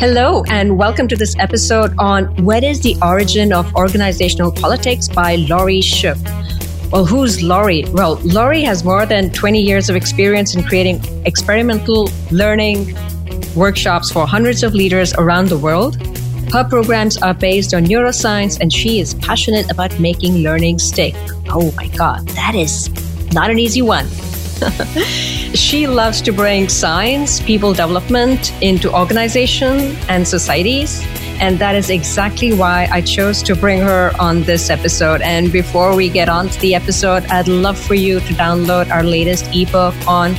Hello, and welcome to this episode on What is the Origin of Organizational Politics by Laurie Shook. Well, who's Laurie? Well, Laurie has more than 20 years of experience in creating experimental learning workshops for hundreds of leaders around the world. Her programs are based on neuroscience, and she is passionate about making learning stick. Oh my God, that is not an easy one. She loves to bring science, people development into organizations and societies. And that is exactly why I chose to bring her on this episode. And before we get on to the episode, I'd love for you to download our latest ebook on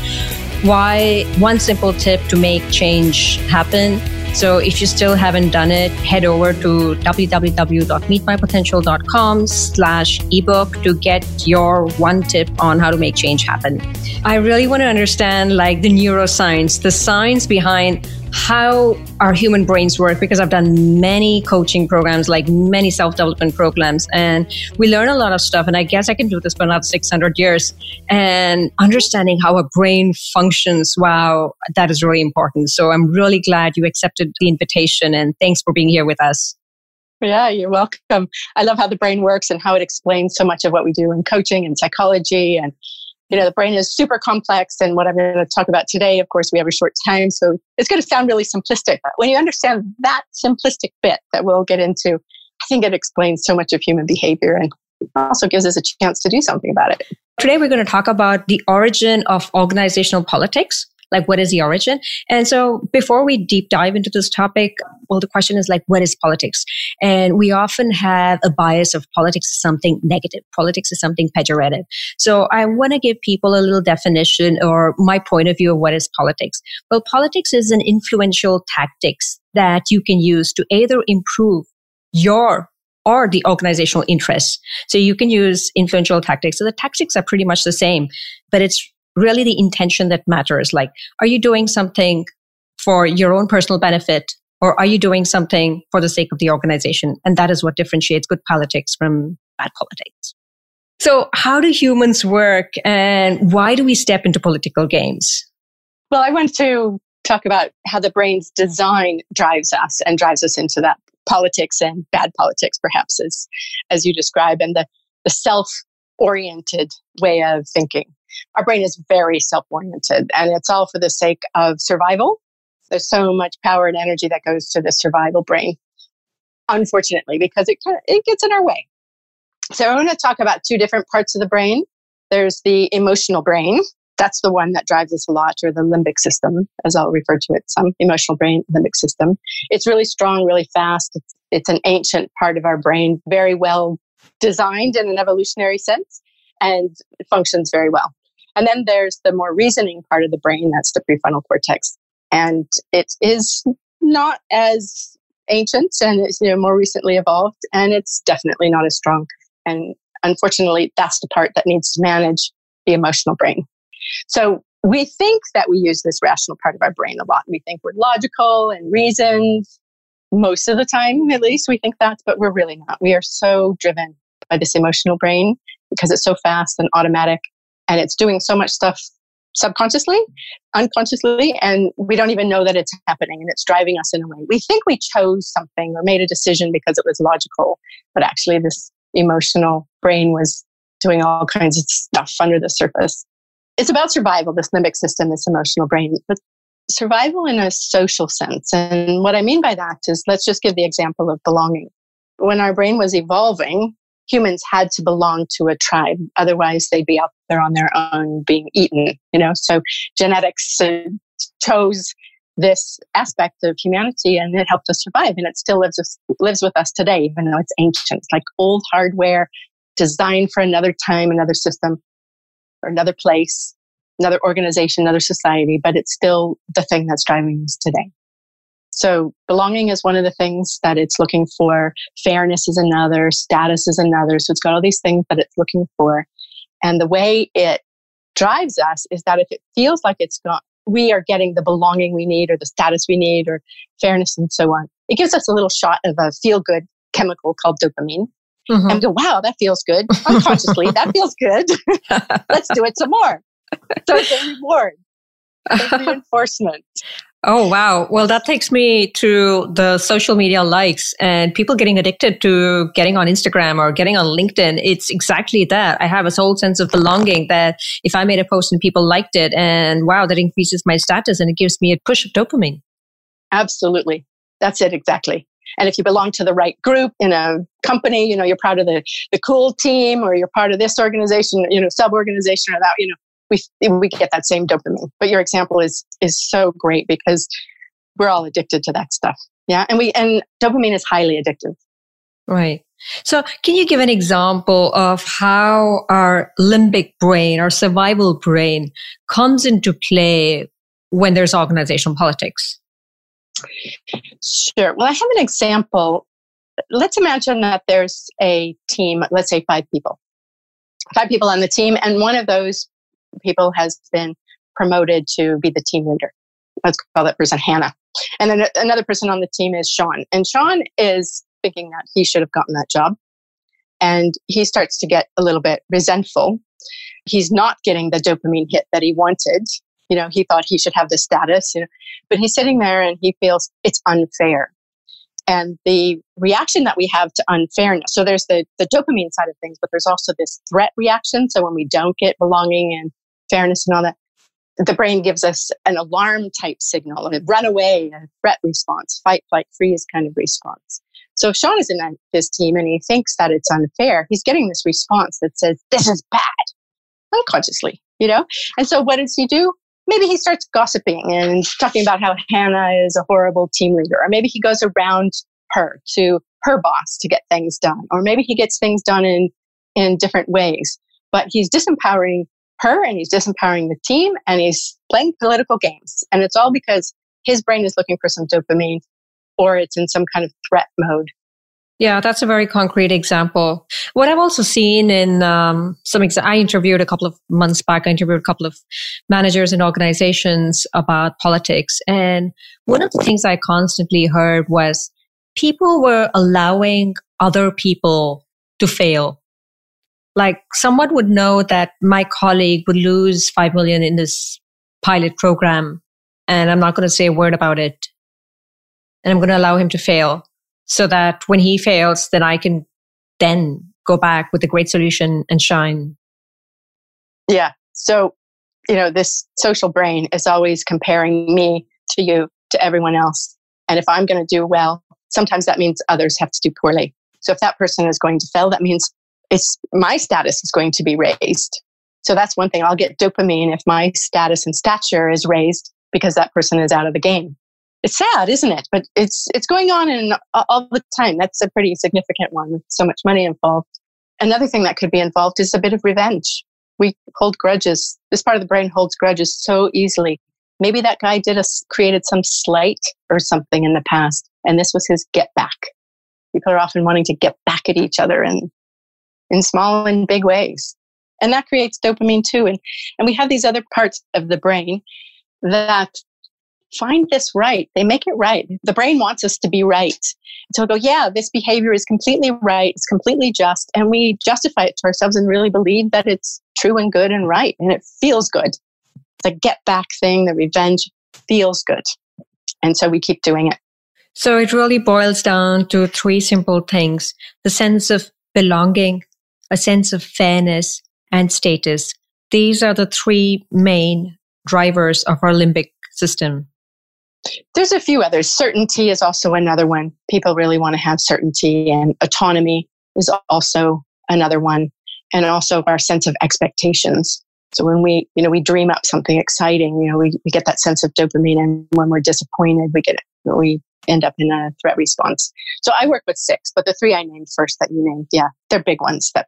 why one simple tip to make change happen. So if you still haven't done it, head over to www.meetmypotential.com/ebook to get your one tip on how to make change happen. I really want to understand the neuroscience, the science behind how our human brains work, because I've done many coaching programs, many self-development programs, and we learn a lot of stuff. And I guess I can do this for another 600 years. And understanding how a brain functions, wow, that is really important. So I'm really glad you accepted the invitation, and thanks for being here with us. Yeah, you're welcome. I love how the brain works and how it explains so much of what we do in coaching and psychology. And the brain is super complex, and what I'm going to talk about today, of course, we have a short time, so it's going to sound really simplistic. But when you understand that simplistic bit that we'll get into, I think it explains so much of human behavior and also gives us a chance to do something about it. Today, we're going to talk about the origin of organizational politics. What is the origin? And so before we deep dive into this topic, well, the question is what is politics? And we often have a bias of politics is something negative. Politics is something pejorative. So I want to give people a little definition or my point of view of what is politics. Well, politics is an influential tactics that you can use to either improve your or the organizational interests. So you can use influential tactics. So the tactics are pretty much the same, but it's really the intention that matters. Are you doing something for your own personal benefit, or are you doing something for the sake of the organization? And that is what differentiates good politics from bad politics. So how do humans work, and why do we step into political games? Well, I want to talk about how the brain's design drives us and drives us into that politics and bad politics, perhaps, as you describe, and the self-oriented way of thinking. Our brain is very self-oriented, and it's all for the sake of survival. There's so much power and energy that goes to the survival brain, unfortunately, because it gets in our way. So I want to talk about two different parts of the brain. There's the emotional brain. That's the one that drives us a lot, or the limbic system, as I'll refer to it. Some emotional brain, limbic system. It's really strong, really fast. It's an ancient part of our brain, very well designed in an evolutionary sense, and it functions very well. And then there's the more reasoning part of the brain, that's the prefrontal cortex. And it is not as ancient, and it's more recently evolved, and it's definitely not as strong. And unfortunately, that's the part that needs to manage the emotional brain. So we think that we use this rational part of our brain a lot. We think we're logical and reasoned. Most of the time, at least, we think that, but we're really not. We are so driven by this emotional brain because it's so fast and automatic. And it's doing so much stuff subconsciously, unconsciously, and we don't even know that it's happening, and it's driving us in a way. We think we chose something or made a decision because it was logical, but actually this emotional brain was doing all kinds of stuff under the surface. It's about survival, this limbic system, this emotional brain, but survival in a social sense. And what I mean by that is, let's just give the example of belonging. When our brain was evolving, humans had to belong to a tribe. Otherwise, they'd be out there on their own being eaten, So genetics chose this aspect of humanity, and it helped us survive. And it still lives with us today, even though it's ancient. It's like old hardware designed for another time, another system, or another place, another organization, another society. But it's still the thing that's driving us today. So belonging is one of the things that it's looking for. Fairness is another. Status is another. So it's got all these things that it's looking for. And the way it drives us is that if it feels like it's not, we are getting the belonging we need or the status we need or fairness and so on, it gives us a little shot of a feel-good chemical called dopamine. Mm-hmm. And we go, wow, that feels good. Unconsciously, that feels good. Let's do it some more. So it's a reward. It's reinforcement. Oh, wow. Well, that takes me to the social media likes and people getting addicted to getting on Instagram or getting on LinkedIn. It's exactly that. I have this whole sense of belonging that if I made a post and people liked it, and wow, that increases my status and it gives me a push of dopamine. Absolutely. That's it. Exactly. And if you belong to the right group in a company, you know, you're part of the cool team, or you're part of this organization, you know, sub-organization or that, you know, we get that same dopamine. But your example is so great because we're all addicted to that stuff. Yeah. And dopamine is highly addictive. Right. So can you give an example of how our limbic brain, our survival brain, comes into play when there's organizational politics? Sure. Well, I have an example. Let's imagine that there's a team, let's say five people on the team. And one of those people has been promoted to be the team leader. Let's call that person Hannah. And then another person on the team is Sean. And Sean is thinking that he should have gotten that job. And he starts to get a little bit resentful. He's not getting the dopamine hit that he wanted. You know, he thought he should have the status, you know, but he's sitting there and he feels it's unfair. And the reaction that we have to unfairness, so there's the dopamine side of things, but there's also this threat reaction. So when we don't get belonging and fairness and all that, the brain gives us an alarm type signal, a run away, a threat response, fight, flight, freeze kind of response. So if Sean is in this team and he thinks that it's unfair, he's getting this response that says, this is bad, unconsciously, you know? And so what does he do? Maybe he starts gossiping and talking about how Hannah is a horrible team leader, or maybe he goes around her to her boss to get things done, or maybe he gets things done in different ways, but he's disempowering her and he's disempowering the team and he's playing political games. And it's all because his brain is looking for some dopamine, or it's in some kind of threat mode. Yeah, that's a very concrete example. What I've also seen in I interviewed a couple of managers and organizations about politics. And one of the things I constantly heard was people were allowing other people to fail. Like someone would know that my colleague would lose $5 million in this pilot program, and I'm not going to say a word about it. And I'm going to allow him to fail, so that when he fails, then I can then go back with a great solution and shine. Yeah. So, you know, this social brain is always comparing me to you, to everyone else. And if I'm going to do well, sometimes that means others have to do poorly. So if that person is going to fail, that means my status is going to be raised. So that's one thing. I'll get dopamine if my status and stature is raised because that person is out of the game. It's sad, isn't it? But it's going on all the time. That's a pretty significant one with so much money involved. Another thing that could be involved is a bit of revenge. We hold grudges. This part of the brain holds grudges so easily. Maybe that guy created some slight or something in the past, and this was his get back. People are often wanting to get back at each other in small and big ways. And that creates dopamine too. And we have these other parts of the brain that find this right. They make it right. The brain wants us to be right. So we'll go, yeah, this behavior is completely right. It's completely just. And we justify it to ourselves and really believe that it's true and good and right. And it feels good. The get back thing, the revenge feels good. And so we keep doing it. So it really boils down to three simple things: the sense of belonging, a sense of fairness, and status. These are the three main drivers of our limbic system. There's a few others. Certainty is also another one. People really want to have certainty, and autonomy is also another one. And also our sense of expectations. So when we dream up something exciting, you know, we get that sense of dopamine, and when we're disappointed, we end up in a threat response. So I work with six, but the three I named first that you named, yeah, they're big ones that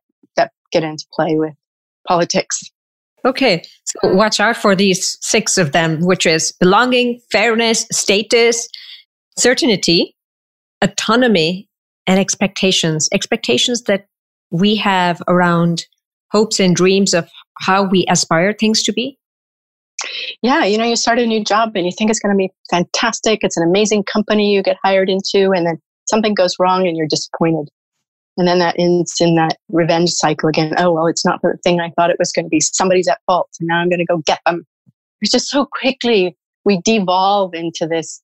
get into play with politics. Okay, so watch out for these six of them, which is belonging, fairness, status, certainty, autonomy, and expectations. Expectations that we have around hopes and dreams of how we aspire things to be. Yeah, you know, you start a new job and you think it's going to be fantastic. It's an amazing company you get hired into, and then something goes wrong and you're disappointed. And then that ends in that revenge cycle again. Oh, well, it's not the thing I thought it was going to be. Somebody's at fault. And now I'm going to go get them. It's just so quickly we devolve into this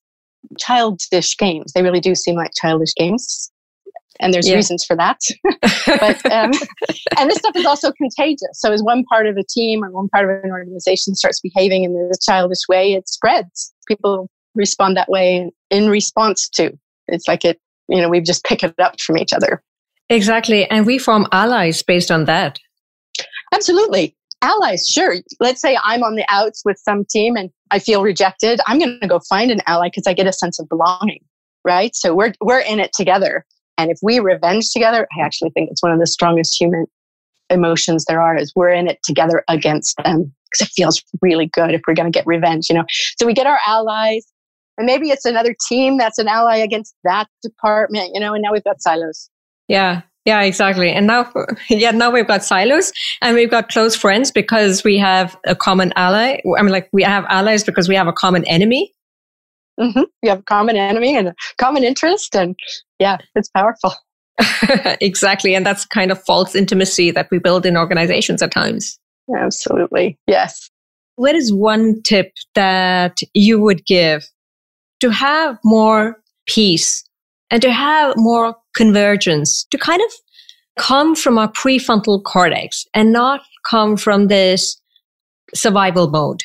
childish games. They really do seem like childish games. And there's reasons for that. And this stuff is also contagious. So as one part of a team or one part of an organization starts behaving in this childish way, it spreads. People respond that way in response to. It's like it, you know, we just pick it up from each other. Exactly. And we form allies based on that. Absolutely. Allies, sure. Let's say I'm on the outs with some team and I feel rejected. I'm going to go find an ally because I get a sense of belonging, right? So we're in it together. And if we revenge together, I actually think it's one of the strongest human emotions there are, is we're in it together against them, because it feels really good if we're going to get revenge, you know. So we get our allies, and maybe it's another team that's an ally against that department, you know, and now we've got silos. Yeah. Yeah, exactly. And now we've got silos and we've got close friends because we have a common ally. I mean, like, we have allies because we have a common enemy. Mm-hmm. You have a common enemy and a common interest, and yeah, it's powerful. Exactly. And that's kind of false intimacy that we build in organizations at times. Absolutely. Yes. What is one tip that you would give to have more peace and to have more convergence, to kind of come from our prefrontal cortex and not come from this survival mode?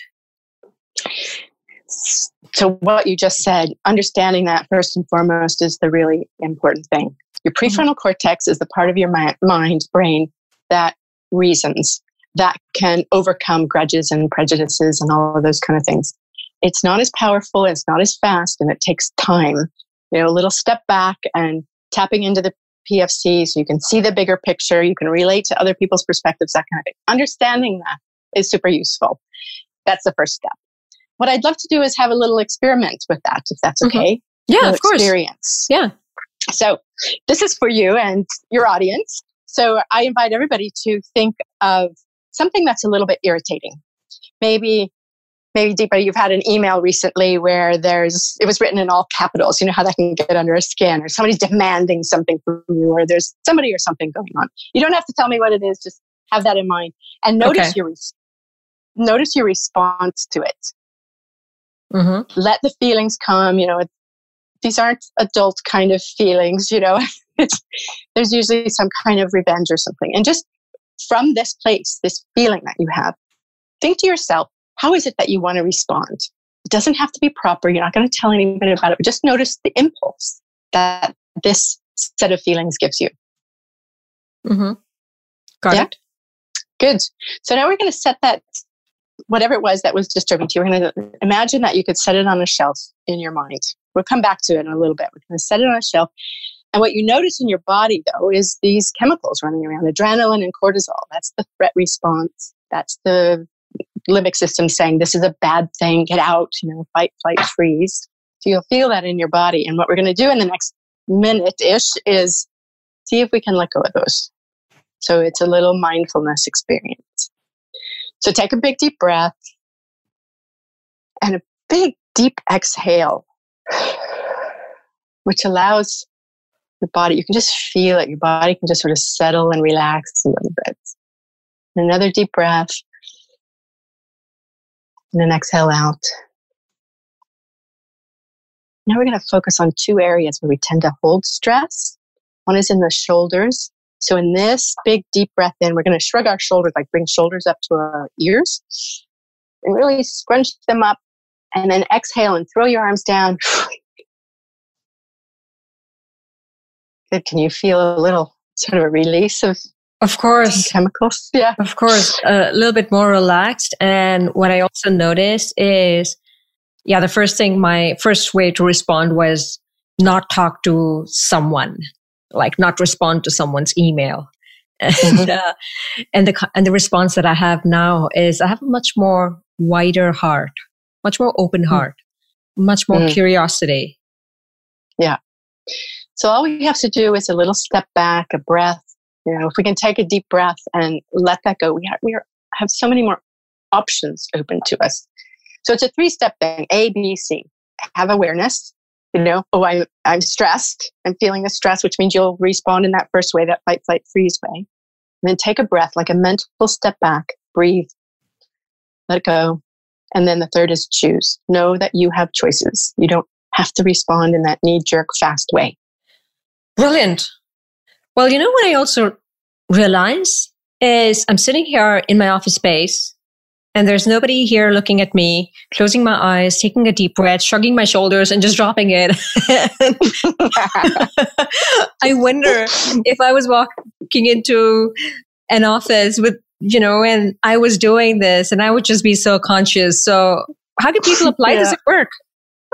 So what you just said, understanding that first and foremost is the really important thing. Your prefrontal cortex is the part of your mind, brain, that reasons, that can overcome grudges and prejudices and all of those kind of things. It's not as powerful, it's not as fast, and it takes time. You know, a little step back and tapping into the PFC so you can see the bigger picture, you can relate to other people's perspectives, that kind of thing. Understanding that is super useful. That's the first step. What I'd love to do is have a little experiment with that, if that's okay. Mm-hmm. Yeah, of course. Experience. Yeah. So this is for you and your audience. So I invite everybody to think of something that's a little bit irritating. Maybe Deepa, you've had an email recently where it was written in all capitals. You know how that can get under our skin, or somebody's demanding something from you, or there's somebody or something going on. You don't have to tell me what it is. Just have that in mind and notice your response to it. Mm-hmm. Let the feelings come. You know, these aren't adult kind of feelings. You know, there's usually some kind of revenge or something. And just from this place, this feeling that you have, think to yourself, how is it that you want to respond? It doesn't have to be proper. You're not going to tell anybody about it. But just notice the impulse that this set of feelings gives you. Mm-hmm. Got it. Good. So now we're going to set that, whatever it was that was disturbing to you, we're going to imagine that you could set it on a shelf in your mind. We'll come back to it in a little bit. We're going to set it on a shelf. And what you notice in your body, though, is these chemicals running around, adrenaline and cortisol. That's the threat response. That's the limbic system saying, this is a bad thing, get out, you know, fight, flight, freeze. So you'll feel that in your body. And what we're going to do in the next minute-ish is see if we can let go of those. So it's a little mindfulness experience. So take a big deep breath and a big deep exhale, which allows your body, you can just feel it, your body can just sort of settle and relax a little bit. And another deep breath. And then exhale out. Now we're going to focus on two areas where we tend to hold stress. One is in the shoulders. So in this big, deep breath in, we're going to shrug our shoulders, like bring shoulders up to our ears. And really scrunch them up. And then exhale and throw your arms down. Good. Can you feel a little sort of a release of... Of course. Chemicals. Yeah. Of course. A little bit more relaxed. And what I also noticed is, my first way to respond was not talk to someone, like not respond to someone's email. Mm-hmm. And the response that I have now is I have a much more wider heart, much more open heart, much more curiosity. Yeah. So all we have to do is a little step back, a breath. You know, if we can take a deep breath and let that go, we have so many more options open to us. So it's a three-step thing, A, B, C. Have awareness. You know, I'm stressed. I'm feeling the stress, which means you'll respond in that first way, that fight, flight, freeze way. And then take a breath, like a mental step back. Breathe. Let it go. And then the third is choose. Know that you have choices. You don't have to respond in that knee-jerk, fast way. Brilliant. Well, you know what I also realize is I'm sitting here in my office space and there's nobody here looking at me, closing my eyes, taking a deep breath, shrugging my shoulders and just dropping it. I wonder if I was walking into an office with, you know, and I was doing this and I would just be so conscious. So how do people apply this at work?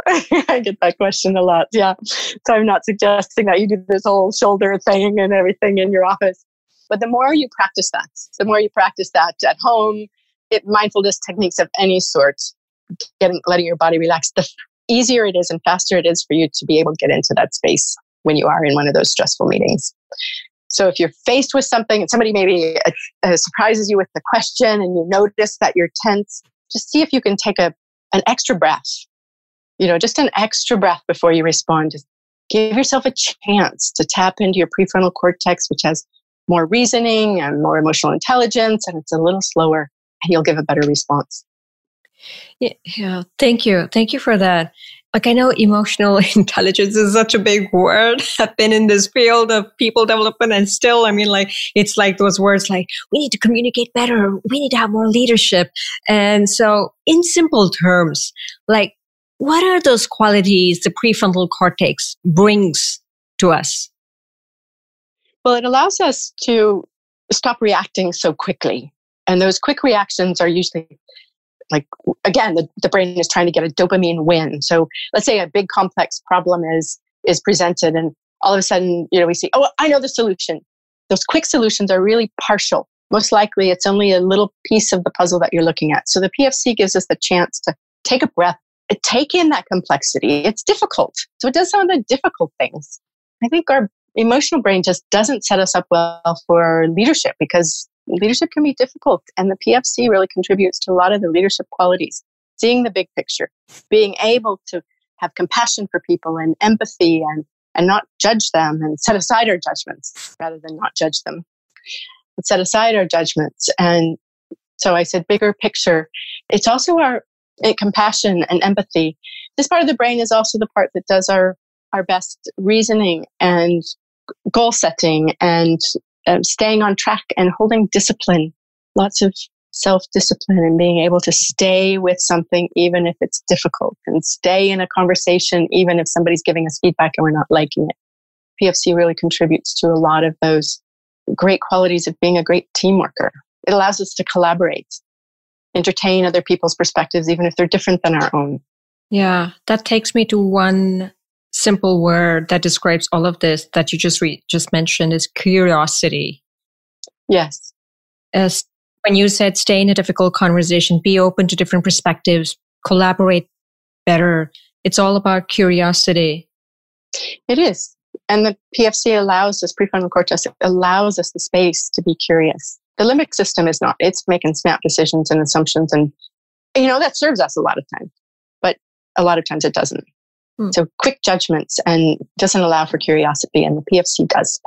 I get that question a lot. Yeah. So I'm not suggesting that you do this whole shoulder thing and everything in your office. But the more you practice that, at home, mindfulness techniques of any sort, letting your body relax, the easier it is and faster it is for you to be able to get into that space when you are in one of those stressful meetings. So if you're faced with something and somebody maybe surprises you with the question and you notice that you're tense, just see if you can take an extra breath. You know, just an extra breath before you respond. Just give yourself a chance to tap into your prefrontal cortex, which has more reasoning and more emotional intelligence, and it's a little slower, and you'll give a better response. Yeah. Thank you. Thank you for that. Like, I know emotional intelligence is such a big word. I've been in this field of people development and still, I mean, like, it's like those words like, we need to communicate better. We need to have more leadership. And so in simple terms, like, what are those qualities the prefrontal cortex brings to us? Well, it allows us to stop reacting so quickly. And those quick reactions are usually like, again, the brain is trying to get a dopamine win. So let's say a big complex problem is presented and all of a sudden, you know, we see, oh, I know the solution. Those quick solutions are really partial. Most likely it's only a little piece of the puzzle that you're looking at. So the PFC gives us the chance to take a breath, take in that complexity. It's difficult. So it does some of the difficult things. I think our emotional brain just doesn't set us up well for leadership because leadership can be difficult. And the PFC really contributes to a lot of the leadership qualities. Seeing the big picture, being able to have compassion for people and empathy and not judge them and set aside our judgments rather than not judge them. But set aside our judgments. And so I said bigger picture. It's also our compassion and empathy. This part of the brain is also the part that does our best reasoning and goal setting and staying on track and holding discipline, lots of self-discipline and being able to stay with something even if it's difficult and stay in a conversation even if somebody's giving us feedback and we're not liking it. PFC really contributes to a lot of those great qualities of being a great team worker. It allows us to collaborate, entertain other people's perspectives, even if they're different than our own. Yeah, that takes me to one simple word that describes all of this that you just mentioned is curiosity. Yes. As when you said stay in a difficult conversation, be open to different perspectives, collaborate better. It's all about curiosity. It is. And the PFC allows us, prefrontal cortex allows us the space to be curious. The limbic system is not. It's making snap decisions and assumptions. And, you know, that serves us a lot of times, but a lot of times it doesn't. So quick judgments and doesn't allow for curiosity. And the PFC does.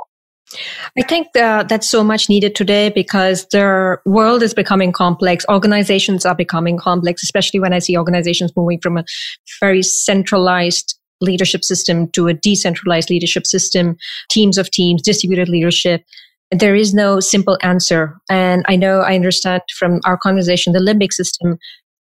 I think that's so much needed today because the world is becoming complex. Organizations are becoming complex, especially when I see organizations moving from a very centralized leadership system to a decentralized leadership system, teams of teams, distributed leadership. There is no simple answer. And I know I understand from our conversation, the limbic system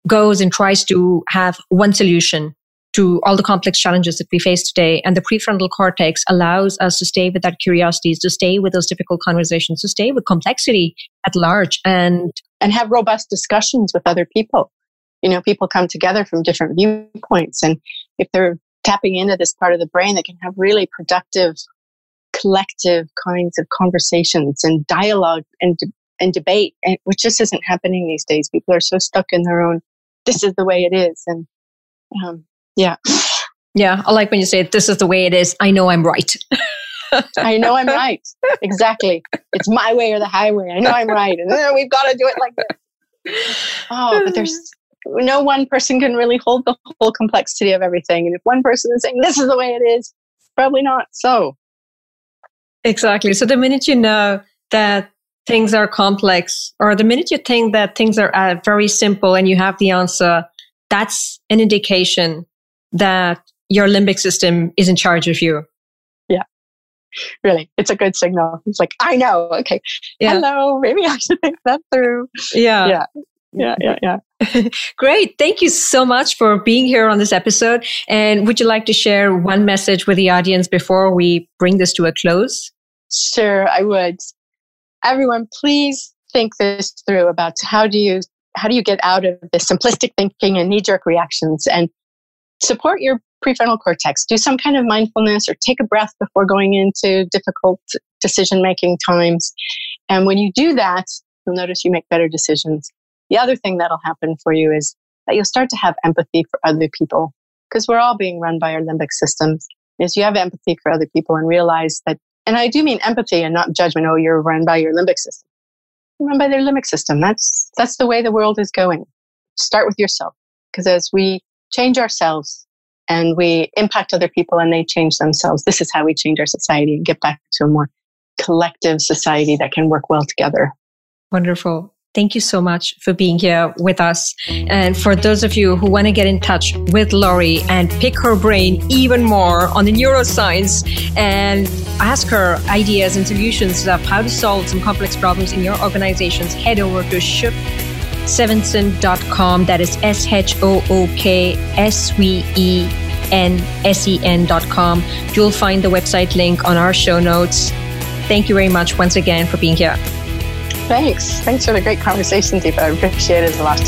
goes and tries to have one solution to all the complex challenges that we face today. And the prefrontal cortex allows us to stay with that curiosity, to stay with those difficult conversations, to stay with complexity at large and have robust discussions with other people. You know, people come together from different viewpoints. And if they're tapping into this part of the brain, they can have really productive collective kinds of conversations and dialogue and debate, which just isn't happening these days. People are so stuck in their own, this is the way it is. And I like when you say, this is the way it is. I know I'm right. I know I'm right. Exactly. It's my way or the highway. I know I'm right. And we've got to do it like this. Oh, but there's no one person can really hold the whole complexity of everything. And if one person is saying, this is the way it is, probably not so. Exactly. So the minute you know that things are complex, or the minute you think that things are very simple and you have the answer, that's an indication that your limbic system is in charge of you. Yeah, really. It's a good signal. It's like, I know. Okay. Yeah. Hello. Maybe I should think that through. Yeah. Great. Thank you so much for being here on this episode. And would you like to share one message with the audience before we bring this to a close? Sure, I would. Everyone, please think this through about how do you get out of the simplistic thinking and knee-jerk reactions and support your prefrontal cortex. Do some kind of mindfulness or take a breath before going into difficult decision-making times. And when you do that, you'll notice you make better decisions. The other thing that'll happen for you is that you'll start to have empathy for other people, because we're all being run by our limbic systems. Is you have empathy for other people and realize that, and I do mean empathy and not judgment. Oh, you're run by your limbic system. You're run by their limbic system. That's the way the world is going. Start with yourself, because as we change ourselves and we impact other people and they change themselves, this is how we change our society and get back to a more collective society that can work well together. Wonderful. Thank you so much for being here with us. And for those of you who want to get in touch with Laurie and pick her brain even more on the neuroscience and ask her ideas and solutions of how to solve some complex problems in your organizations, head over to shooksevenson.com. That is SHOOKSVENSEN.com. You'll find the website link on our show notes. Thank you very much once again for being here. Thanks. Thanks for the great conversation, Deepa. I appreciate it a lot.